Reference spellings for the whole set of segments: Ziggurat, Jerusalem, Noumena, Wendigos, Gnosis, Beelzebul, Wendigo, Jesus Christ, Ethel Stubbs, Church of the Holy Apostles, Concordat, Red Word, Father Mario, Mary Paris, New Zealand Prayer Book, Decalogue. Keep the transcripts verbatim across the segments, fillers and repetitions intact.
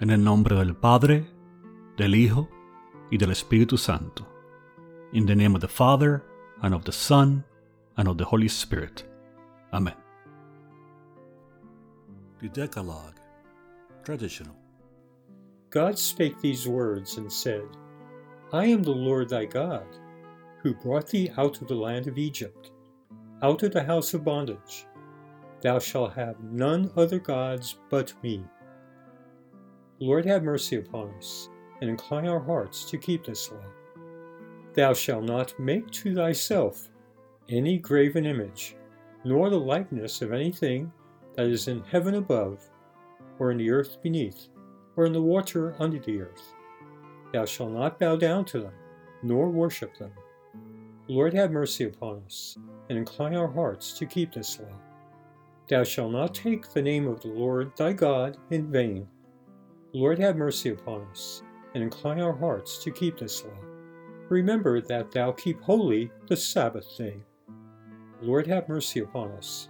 En el nombre del Padre, del Hijo y del Espíritu Santo. In the name of the Father, and of the Son, and of the Holy Spirit. Amen. The Decalogue, traditional. God spake these words and said, I am the Lord thy God, who brought thee out of the land of Egypt, out of the house of bondage. Thou shalt have none other gods but me. Lord, have mercy upon us, and incline our hearts to keep this law. Thou shalt not make to thyself any graven image, nor the likeness of anything that is in heaven above, or in the earth beneath, or in the water under the earth. Thou shalt not bow down to them, nor worship them. Lord, have mercy upon us, and incline our hearts to keep this law. Thou shalt not take the name of the Lord thy God in vain. Lord, have mercy upon us, and incline our hearts to keep this law. Remember that thou keep holy the Sabbath day. Lord, have mercy upon us,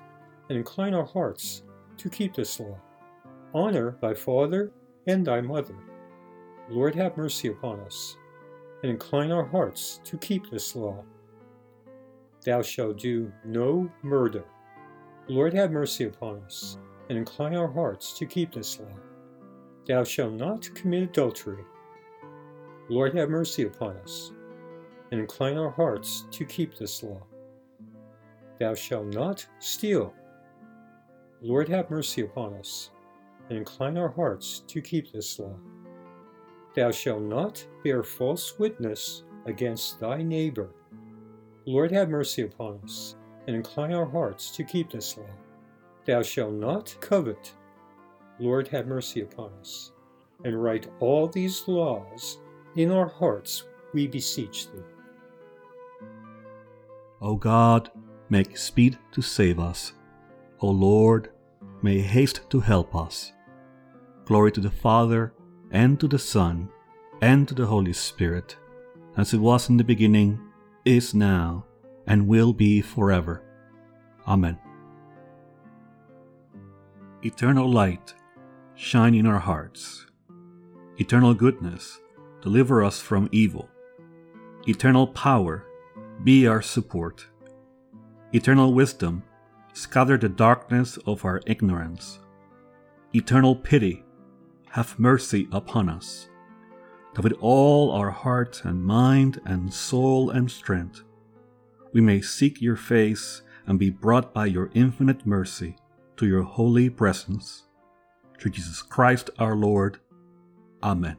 and incline our hearts to keep this law. Honor thy father and thy mother. Lord, have mercy upon us, and incline our hearts to keep this law. Thou shalt do no murder. Lord, have mercy upon us, and incline our hearts to keep this law. Thou shalt not commit adultery. Lord, have mercy upon us, and incline our hearts to keep this law. Thou shalt not steal. Lord, have mercy upon us, and incline our hearts to keep this law. Thou shalt not bear false witness against thy neighbor. Lord, have mercy upon us, and incline our hearts to keep this law. Thou shalt not covet. Lord, have mercy upon us, and write all these laws in our hearts, we beseech thee. O God, make speed to save us. O Lord, make haste to help us. Glory to the Father, and to the Son, and to the Holy Spirit, as it was in the beginning, is now, and will be forever. Amen. Eternal light, shine in our hearts. Eternal goodness, deliver us from evil. Eternal power, be our support. Eternal wisdom, scatter the darkness of our ignorance. Eternal pity, have mercy upon us, that with all our heart and mind and soul and strength, we may seek your face and be brought by your infinite mercy to your holy presence. Through Jesus Christ our Lord. Amen.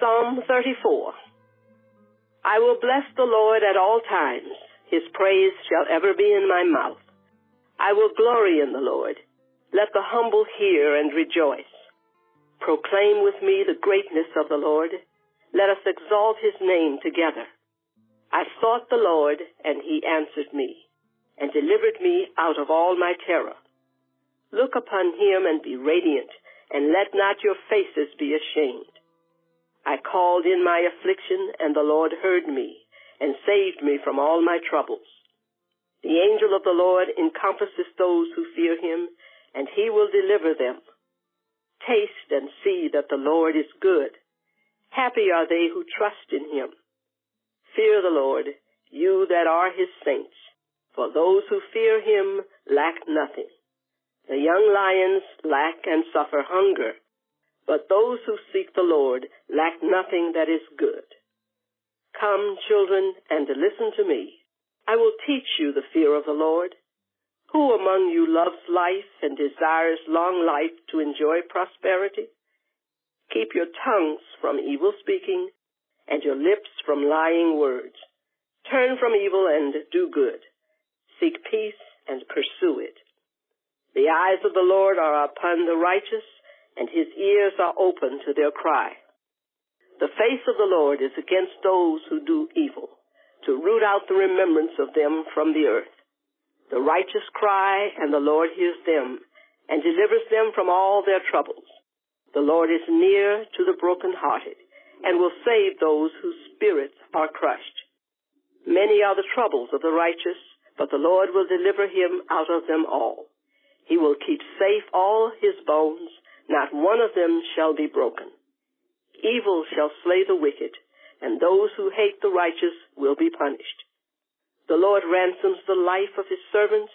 Psalm thirty-four. I will bless the Lord at all times. His praise shall ever be in my mouth. I will glory in the Lord. Let the humble hear and rejoice. Proclaim with me the greatness of the Lord. Let us exalt his name together. I sought the Lord, and he answered me, and delivered me out of all my terror. Look upon him and be radiant, and let not your faces be ashamed. I called in my affliction, and the Lord heard me, and saved me from all my troubles. The angel of the Lord encompasses those who fear him, and he will deliver them. Taste and see that the Lord is good. Happy are they who trust in him. Fear the Lord, you that are his saints. For those who fear him lack nothing. The young lions lack and suffer hunger, but those who seek the Lord lack nothing that is good. Come, children, and listen to me. I will teach you the fear of the Lord. Who among you loves life and desires long life to enjoy prosperity? Keep your tongues from evil speaking and your lips from lying words. Turn from evil and do good. Seek peace and pursue it. The eyes of the Lord are upon the righteous, and his ears are open to their cry. The face of the Lord is against those who do evil, to root out the remembrance of them from the earth. The righteous cry, and the Lord hears them, and delivers them from all their troubles. The Lord is near to the brokenhearted, and will save those whose spirits are crushed. Many are the troubles of the righteous, but the Lord will deliver him out of them all. He will keep safe all his bones. Not one of them shall be broken. Evil shall slay the wicked, and those who hate the righteous will be punished. The Lord ransoms the life of his servants,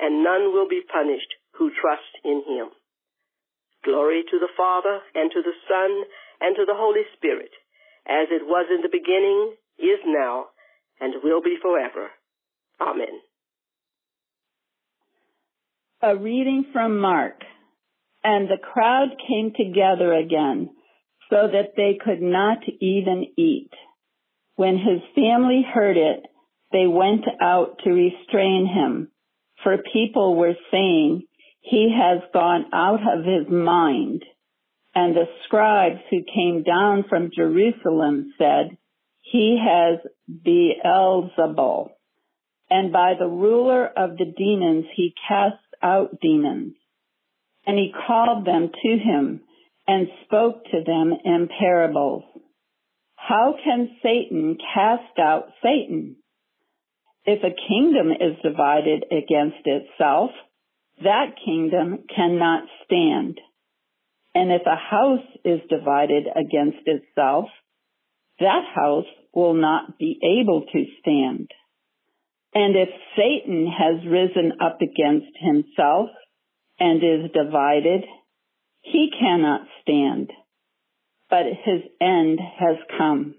and none will be punished who trust in him. Glory to the Father, and to the Son, and to the Holy Spirit, as it was in the beginning, is now, and will be forever. Amen. A reading from Mark. And the crowd came together again, so that they could not even eat. When his family heard it, they went out to restrain him, for people were saying, he has gone out of his mind. And the scribes who came down from Jerusalem said, he has Beelzebul, and by the ruler of the demons he casts out demons. And he called them to him and spoke to them in parables. How can Satan cast out Satan? If a kingdom is divided against itself, that kingdom cannot stand. And if a house is divided against itself, that house will not be able to stand. And if Satan has risen up against himself and is divided, he cannot stand, but his end has come.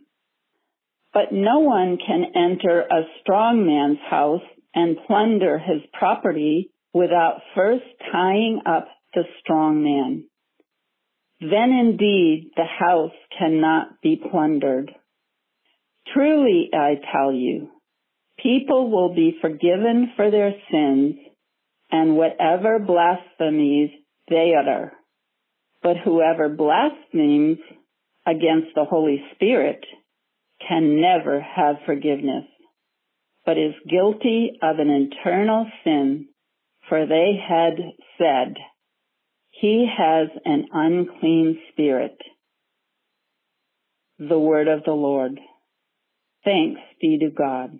But no one can enter a strong man's house and plunder his property without first tying up the strong man. Then indeed the house cannot be plundered. Truly, I tell you, people will be forgiven for their sins and whatever blasphemies they utter. But whoever blasphemes against the Holy Spirit can never have forgiveness, but is guilty of an internal sin, for they had said, he has an unclean spirit. The word of the Lord. Thanks be to God.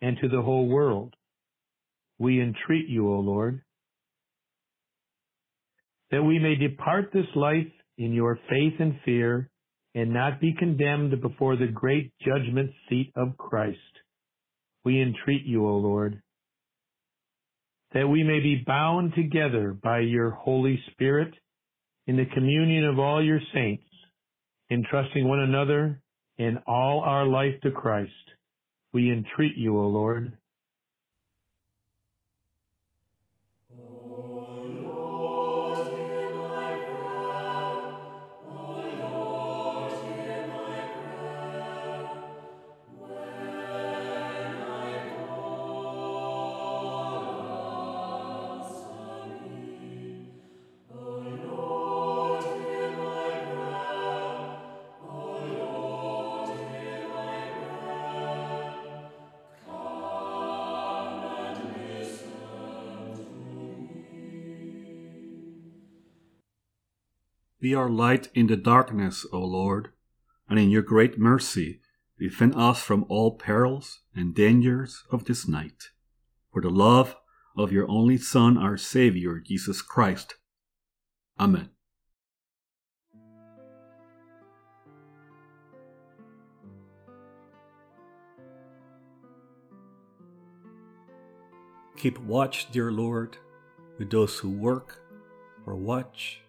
and to the whole world. We entreat you, O Lord, that we may depart this life in your faith and fear, and not be condemned before the great judgment seat of Christ. We entreat you, O Lord, that we may be bound together by your Holy Spirit in the communion of all your saints, entrusting one another and all our life to Christ. We entreat you, O Lord. Be our light in the darkness, O Lord, and in your great mercy defend us from all perils and dangers of this night, for the love of your only Son, our Savior, Jesus Christ. Amen. Keep watch, dear Lord, with those who work or watch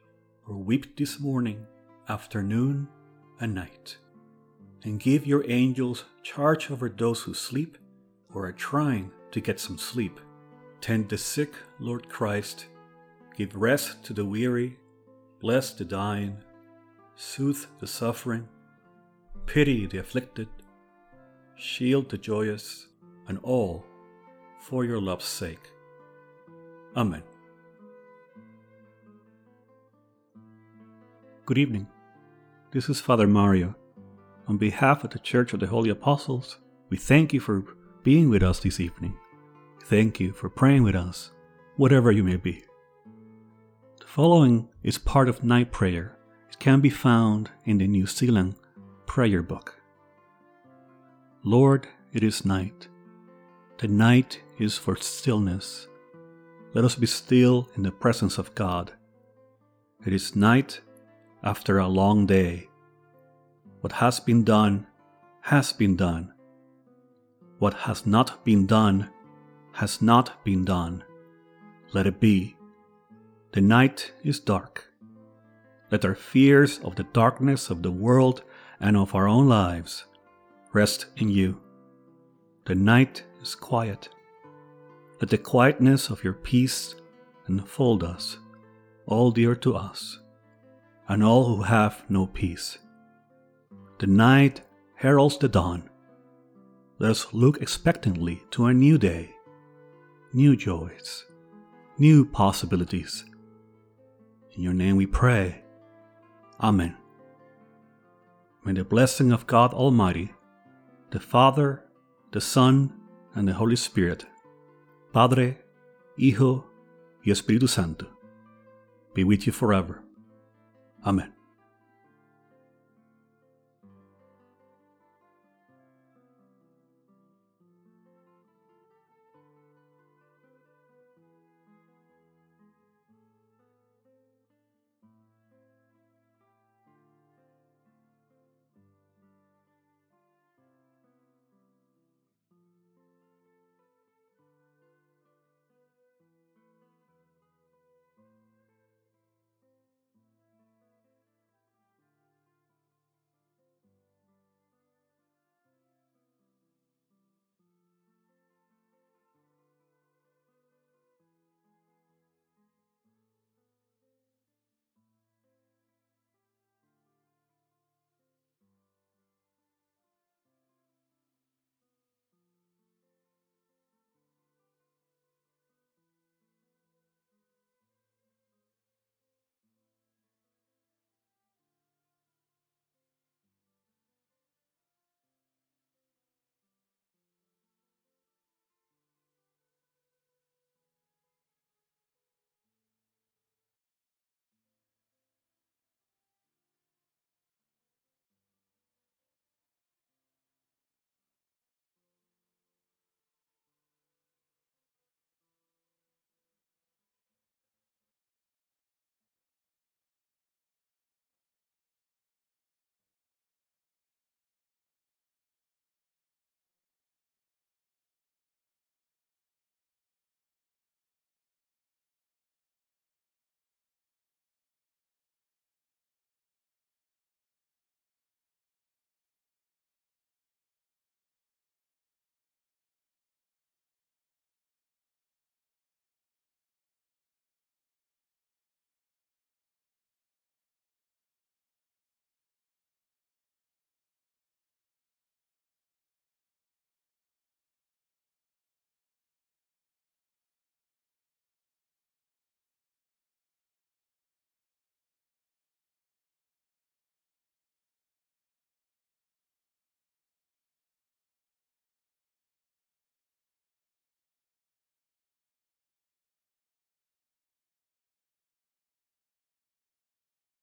or weep this morning, afternoon, and night, and give your angels charge over those who sleep or are trying to get some sleep. Tend the sick, Lord Christ, give rest to the weary, bless the dying, soothe the suffering, pity the afflicted, shield the joyous, and all for your love's sake. Amen. Good evening. This is Father Mario. On behalf of the Church of the Holy Apostles, we thank you for being with us this evening. Thank you for praying with us, whatever you may be. The following is part of night prayer. It can be found in the New Zealand Prayer Book. Lord, it is night. The night is for stillness. Let us be still in the presence of God. It is night after a long day. What has been done, has been done. What has not been done, has not been done. Let it be. The night is dark. Let our fears of the darkness of the world and of our own lives rest in you. The night is quiet. Let the quietness of your peace enfold us, all dear to us, and all who have no peace. The night heralds the dawn. Let us look expectantly to a new day, new joys, new possibilities. In your name we pray. Amen. May the blessing of God Almighty, the Father, the Son, and the Holy Spirit, Padre, Hijo, y Espíritu Santo, be with you forever. Amen.